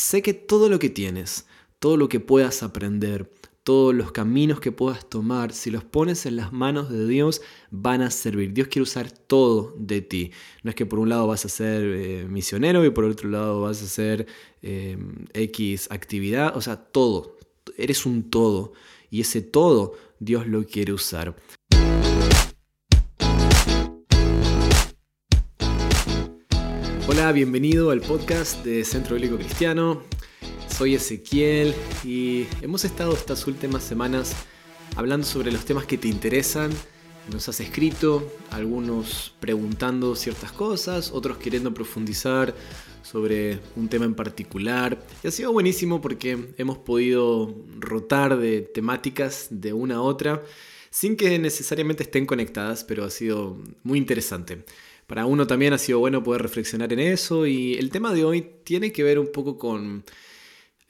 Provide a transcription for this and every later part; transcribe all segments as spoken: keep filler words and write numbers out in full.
sé que todo lo que tienes, todo lo que puedas aprender, todos los caminos que puedas tomar, si los pones en las manos de Dios, van a servir. Dios quiere usar todo de ti. No es que por un lado vas a ser eh, misionero y por otro lado vas a hacer eh, X actividad. O sea, todo. Eres un todo. Y ese todo Dios lo quiere usar. Hola, bienvenido al podcast de Centro Bíblico Cristiano. Soy Ezequiel y hemos estado estas últimas semanas hablando sobre los temas que te interesan. Nos has escrito, algunos preguntando ciertas cosas, otros queriendo profundizar sobre un tema en particular. Y ha sido buenísimo porque hemos podido rotar de temáticas de una a otra sin que necesariamente estén conectadas, pero ha sido muy interesante. Para uno también ha sido bueno poder reflexionar en eso, y el tema de hoy tiene que ver un poco con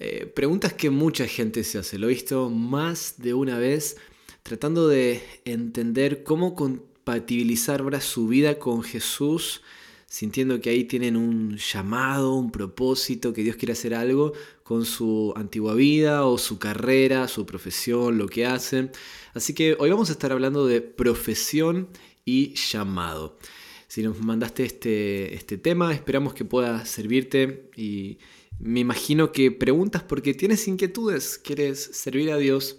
Eh, preguntas que mucha gente se hace. Lo he visto más de una vez tratando de entender cómo compatibilizar ahora su vida con Jesús, sintiendo que ahí tienen un llamado, un propósito, que Dios quiere hacer algo con su antigua vida o su carrera, su profesión, lo que hacen. Así que hoy vamos a estar hablando de profesión y llamado. Si nos mandaste este, este tema, esperamos que pueda servirte y me imagino que preguntas porque tienes inquietudes, quieres servir a Dios,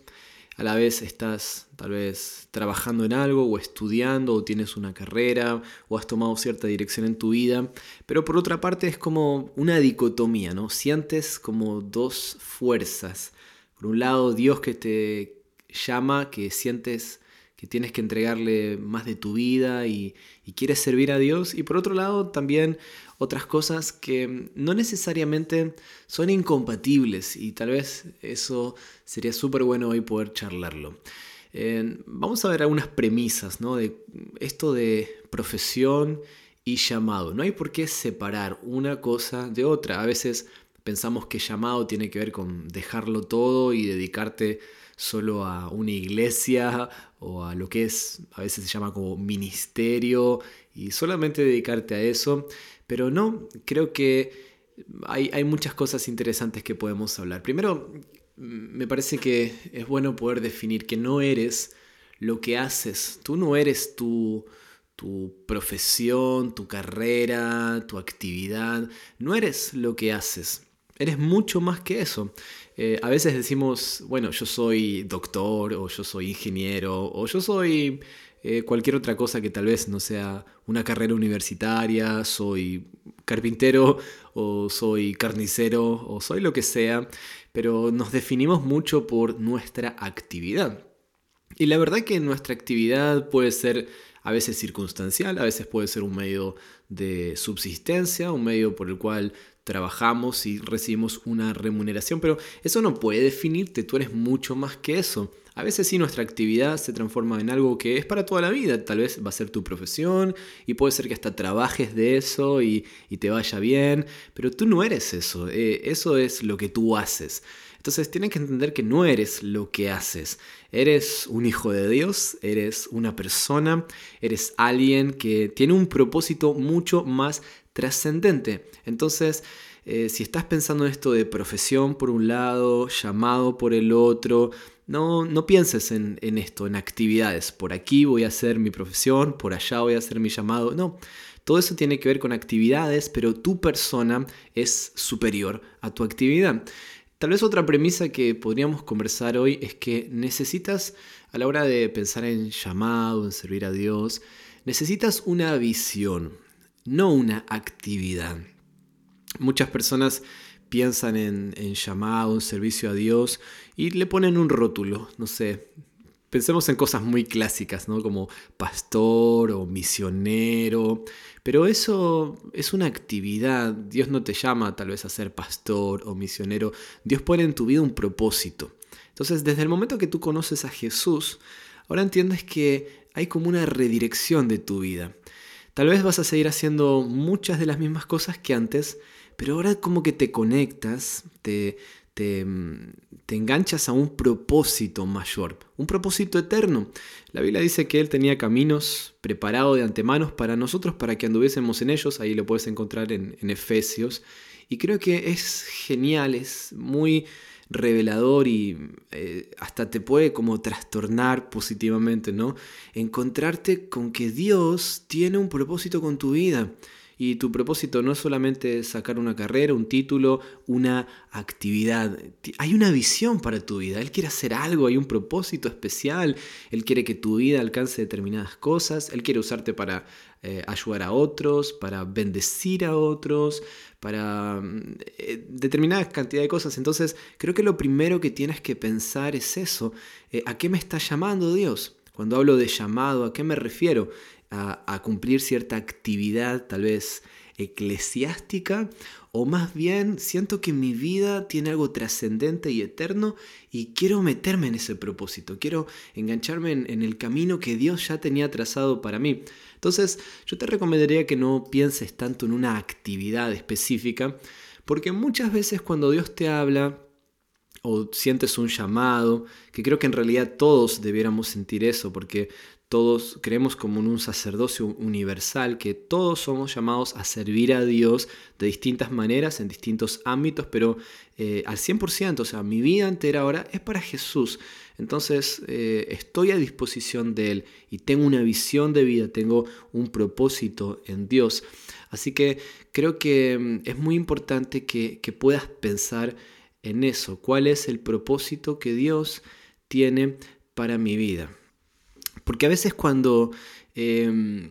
a la vez estás tal vez trabajando en algo o estudiando o tienes una carrera o has tomado cierta dirección en tu vida, pero por otra parte es como una dicotomía, ¿no? Sientes como dos fuerzas. Por un lado Dios que te llama, que sientes que tienes que entregarle más de tu vida y, y quieres servir a Dios. Y por otro lado también otras cosas que no necesariamente son incompatibles y tal vez eso sería súper bueno hoy poder charlarlo. Eh, vamos a ver algunas premisas, ¿no? De esto de profesión y llamado. No hay por qué separar una cosa de otra. A veces pensamos que llamado tiene que ver con dejarlo todo y dedicarte solo a una iglesia o a lo que es, a veces se llama como ministerio, y solamente dedicarte a eso. Pero no, creo que hay, hay muchas cosas interesantes que podemos hablar. Primero, me parece que es bueno poder definir que no eres lo que haces. Tú no eres tu, tu profesión, tu carrera, tu actividad. No eres lo que haces. Eres mucho más que eso. Eh, a veces decimos, bueno, yo soy doctor, o yo soy ingeniero, o yo soy eh, cualquier otra cosa que tal vez no sea una carrera universitaria, soy carpintero, o soy carnicero, o soy lo que sea, pero nos definimos mucho por nuestra actividad. Y la verdad que nuestra actividad puede ser a veces circunstancial, a veces puede ser un medio de subsistencia, un medio por el cual trabajamos y recibimos una remuneración, pero eso no puede definirte, tú eres mucho más que eso. A veces sí nuestra actividad se transforma en algo que es para toda la vida, tal vez va a ser tu profesión y puede ser que hasta trabajes de eso y, y te vaya bien, pero tú no eres eso, eh, eso es lo que tú haces. Entonces tienes que entender que no eres lo que haces, eres un hijo de Dios, eres una persona, eres alguien que tiene un propósito mucho más trascendente. Entonces, eh, si estás pensando en esto de profesión por un lado, llamado por el otro, no, no pienses en, en esto, en actividades. Por aquí voy a hacer mi profesión, por allá voy a hacer mi llamado. No, todo eso tiene que ver con actividades, pero tu persona es superior a tu actividad. Tal vez otra premisa que podríamos conversar hoy es que necesitas, a la hora de pensar en llamado, en servir a Dios, necesitas una visión, no una actividad. Muchas personas piensan en, en llamado, en servicio a Dios y le ponen un rótulo, no sé. Pensemos en cosas muy clásicas, ¿no? Como pastor o misionero, pero eso es una actividad. Dios no te llama tal vez a ser pastor o misionero. Dios pone en tu vida un propósito. Entonces, desde el momento que tú conoces a Jesús, ahora entiendes que hay como una redirección de tu vida. Tal vez vas a seguir haciendo muchas de las mismas cosas que antes, pero ahora como que te conectas, te, te, te enganchas a un propósito mayor, un propósito eterno. La Biblia dice que Él tenía caminos preparados de antemano para nosotros, para que anduviésemos en ellos. Ahí lo puedes encontrar en, en Efesios. Y creo que es genial, es muy revelador y eh, hasta te puede como trastornar positivamente, ¿no? Encontrarte con que Dios tiene un propósito con tu vida. Y tu propósito no es solamente sacar una carrera, un título, una actividad. Hay una visión para tu vida. Él quiere hacer algo, hay un propósito especial. Él quiere que tu vida alcance determinadas cosas. Él quiere usarte para eh, ayudar a otros, para bendecir a otros, para eh, determinadas cantidades de cosas. Entonces, creo que lo primero que tienes que pensar es eso. Eh, ¿A qué me está llamando Dios? Cuando hablo de llamado, ¿a qué me refiero? A, a cumplir cierta actividad tal vez eclesiástica, o más bien siento que mi vida tiene algo trascendente y eterno y quiero meterme en ese propósito, quiero engancharme en, en el camino que Dios ya tenía trazado para mí. Entonces yo te recomendaría que no pienses tanto en una actividad específica, porque muchas veces cuando Dios te habla o sientes un llamado, que creo que en realidad todos debiéramos sentir eso, porque todos creemos como en un sacerdocio universal, que todos somos llamados a servir a Dios de distintas maneras, en distintos ámbitos, pero eh, al cien por ciento, o sea, mi vida entera ahora es para Jesús. Entonces eh, estoy a disposición de Él y tengo una visión de vida, tengo un propósito en Dios. Así que creo que es muy importante que, que puedas pensar en eso. ¿Cuál es el propósito que Dios tiene para mi vida? Porque a veces cuando eh,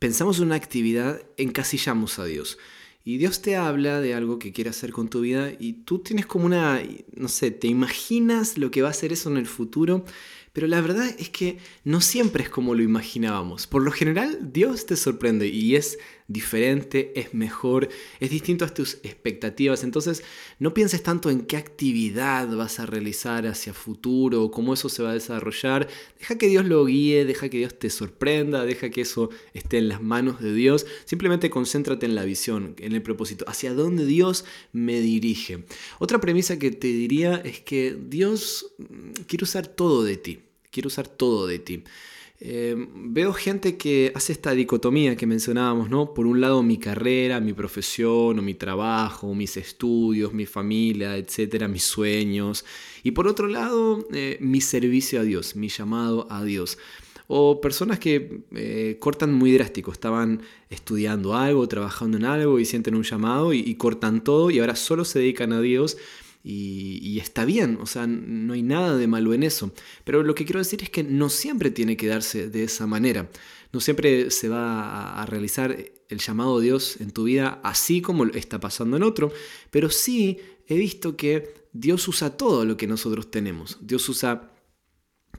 pensamos en una actividad, encasillamos a Dios. Y Dios te habla de algo que quiere hacer con tu vida y tú tienes como una, no sé, te imaginas lo que va a ser eso en el futuro, pero la verdad es que no siempre es como lo imaginábamos. Por lo general, Dios te sorprende y es diferente, es mejor, es distinto a tus expectativas. Entonces, no pienses tanto en qué actividad vas a realizar hacia futuro o cómo eso se va a desarrollar. Deja que Dios lo guíe, deja que Dios te sorprenda, deja que eso esté en las manos de Dios. Simplemente concéntrate en la visión, en el propósito, hacia dónde Dios me dirige. Otra premisa que te diría es que Dios quiere usar todo de ti, quiere usar todo de ti. Eh, veo gente que hace esta dicotomía que mencionábamos, ¿no? Por un lado mi carrera, mi profesión, o mi trabajo, mis estudios, mi familia, etcétera, mis sueños. Y por otro lado, eh, mi servicio a Dios, mi llamado a Dios. O personas que eh, cortan muy drástico, estaban estudiando algo, trabajando en algo y sienten un llamado y, y cortan todo y ahora solo se dedican a Dios y, y está bien, o sea, no hay nada de malo en eso. Pero lo que quiero decir es que no siempre tiene que darse de esa manera. No siempre se va a, a realizar el llamado de Dios en tu vida así como está pasando en otro, pero sí he visto que Dios usa todo lo que nosotros tenemos. Dios usa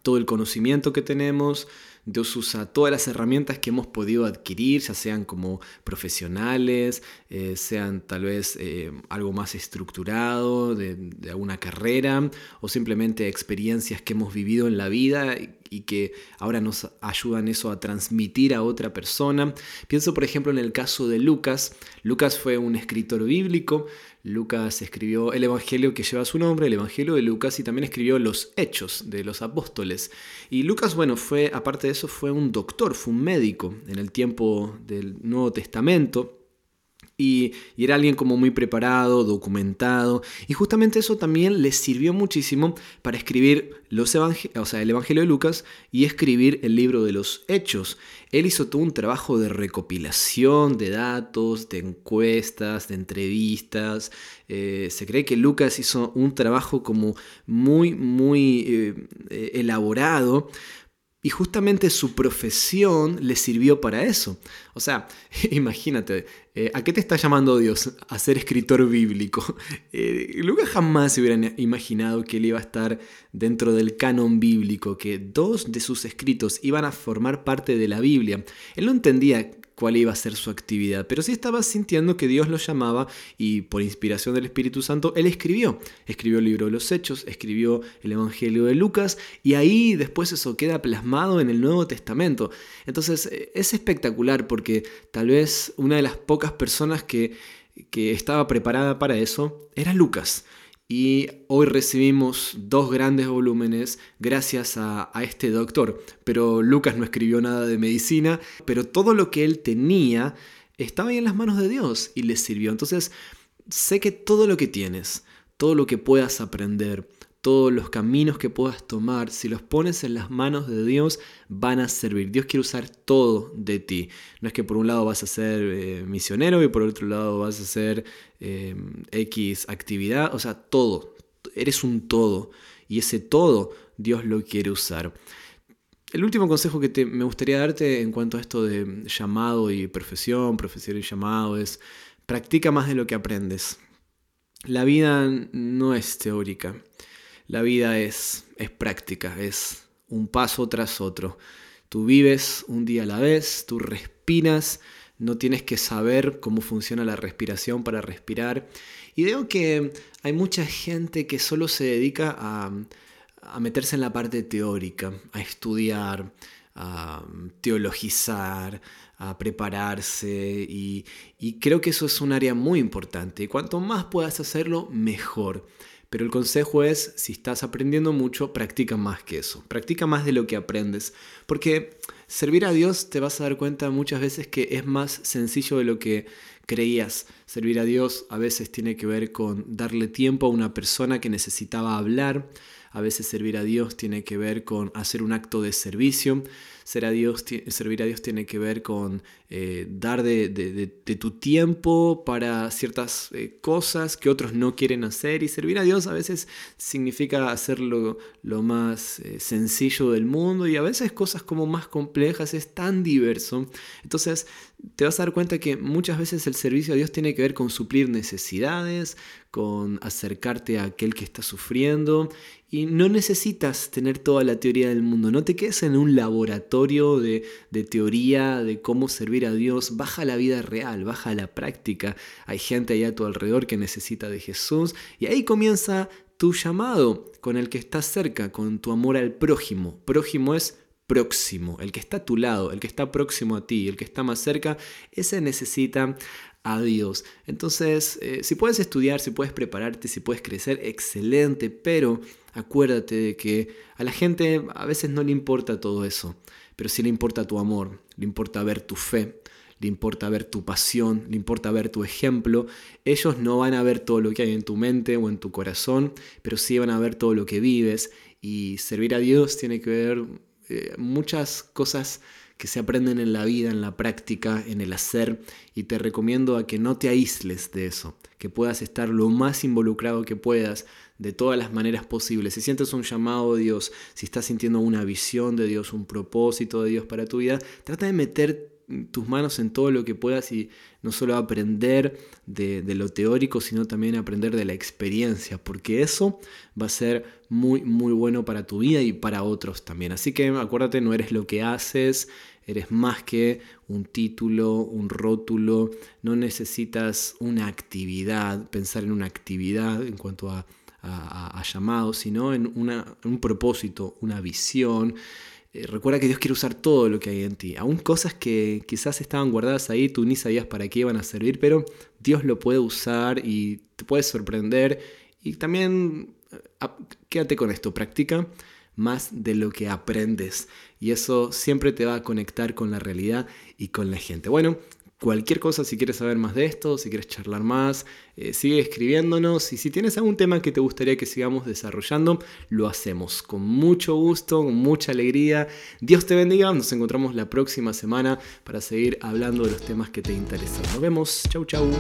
todo el conocimiento que tenemos, Dios usa todas las herramientas que hemos podido adquirir, ya sean como profesionales, eh, sean tal vez eh, algo más estructurado, de, de alguna carrera, o simplemente experiencias que hemos vivido en la vida y, y que ahora nos ayudan eso a transmitir a otra persona. Pienso, por ejemplo, en el caso de Lucas. Lucas fue un escritor bíblico. Lucas escribió el Evangelio que lleva su nombre, el Evangelio de Lucas, y también escribió los Hechos de los Apóstoles. Y Lucas, bueno, fue, aparte de eso, fue un doctor, fue un médico en el tiempo del Nuevo Testamento. Y, y era alguien como muy preparado, documentado, y justamente eso también le sirvió muchísimo para escribir los evangel- o sea, el Evangelio de Lucas y escribir el libro de los Hechos. Él hizo todo un trabajo de recopilación de datos, de encuestas, de entrevistas. Eh, se cree que Lucas hizo un trabajo como muy, muy eh, elaborado. Y justamente su profesión le sirvió para eso. O sea, imagínate, eh, ¿a qué te está llamando Dios? A ser escritor bíblico. Eh, Lucas jamás se hubiera imaginado que él iba a estar dentro del canon bíblico, que dos de sus escritos iban a formar parte de la Biblia. Él no entendía cuál iba a ser su actividad, pero sí estaba sintiendo que Dios lo llamaba y por inspiración del Espíritu Santo él escribió. Escribió el libro de los Hechos, escribió el Evangelio de Lucas y ahí después eso queda plasmado en el Nuevo Testamento. Entonces es espectacular porque tal vez una de las pocas personas que, que estaba preparada para eso era Lucas. Y hoy recibimos dos grandes volúmenes gracias a, a este doctor. Pero Lucas no escribió nada de medicina, pero todo lo que él tenía estaba ahí en las manos de Dios y le sirvió. Entonces sé que todo lo que tienes, todo lo que puedas aprender, todos los caminos que puedas tomar, si los pones en las manos de Dios, van a servir. Dios quiere usar todo de ti. No es que por un lado vas a ser eh, misionero y por otro lado vas a hacer eh, X actividad. O sea, todo. Eres un todo. Y ese todo Dios lo quiere usar. El último consejo que te, me gustaría darte en cuanto a esto de llamado y profesión, profesión y llamado, es practica más de lo que aprendes. La vida no es teórica. La vida es, es práctica, es un paso tras otro. Tú vives un día a la vez, tú respiras, no tienes que saber cómo funciona la respiración para respirar. Y veo que hay mucha gente que solo se dedica a, a meterse en la parte teórica, a estudiar, a teologizar, a prepararse y, y creo que eso es un área muy importante. Y cuanto más puedas hacerlo, mejor. Pero el consejo es, si estás aprendiendo mucho, practica más que eso. Practica más de lo que aprendes. Porque servir a Dios, te vas a dar cuenta muchas veces que es más sencillo de lo que creías. Servir a Dios a veces tiene que ver con darle tiempo a una persona que necesitaba hablar. A veces servir a Dios tiene que ver con hacer un acto de servicio. Ser a Dios, servir a Dios tiene que ver con eh, dar de, de, de, de tu tiempo para ciertas eh, cosas que otros no quieren hacer. Y servir a Dios a veces significa hacerlo lo más eh, sencillo del mundo. Y a veces cosas como más complejas, es tan diverso. Entonces te vas a dar cuenta que muchas veces el servicio a Dios tiene que ver con suplir necesidades, con acercarte a aquel que está sufriendo. Y no necesitas tener toda la teoría del mundo. No te quedes en un laboratorio de, de teoría de cómo servir a Dios. Baja a la vida real, baja a la práctica. Hay gente ahí a tu alrededor que necesita de Jesús. Y ahí comienza tu llamado con el que estás cerca, con tu amor al prójimo. Prójimo es próximo, el que está a tu lado, el que está próximo a ti, el que está más cerca, ese necesita a Dios. Entonces, eh, si puedes estudiar, si puedes prepararte, si puedes crecer, excelente, pero acuérdate de que a la gente a veces no le importa todo eso, pero sí le importa tu amor, le importa ver tu fe, le importa ver tu pasión, le importa ver tu ejemplo. Ellos no van a ver todo lo que hay en tu mente o en tu corazón, pero sí van a ver todo lo que vives, y servir a Dios tiene que ver muchas cosas que se aprenden en la vida, en la práctica, en el hacer, y te recomiendo a que no te aísles de eso, que puedas estar lo más involucrado que puedas de todas las maneras posibles. Si sientes un llamado de Dios, si estás sintiendo una visión de Dios, un propósito de Dios para tu vida, trata de meter tus manos en todo lo que puedas y no solo aprender de, de lo teórico, sino también aprender de la experiencia, porque eso va a ser muy muy bueno para tu vida y para otros también. Así que acuérdate, no eres lo que haces, eres más que un título, un rótulo. No necesitas una actividad, pensar en una actividad en cuanto a, a, a llamados, sino en una, un propósito, una visión. Eh, recuerda que Dios quiere usar todo lo que hay en ti, aún cosas que quizás estaban guardadas ahí, tú ni sabías para qué iban a servir, pero Dios lo puede usar y te puede sorprender. Y también a, quédate con esto, practica más de lo que aprendes y eso siempre te va a conectar con la realidad y con la gente. Bueno, cualquier cosa, si quieres saber más de esto, si quieres charlar más, eh, sigue escribiéndonos. Y si tienes algún tema que te gustaría que sigamos desarrollando, lo hacemos con mucho gusto, con mucha alegría. Dios te bendiga. Nos encontramos la próxima semana para seguir hablando de los temas que te interesan. Nos vemos. Chau, chau.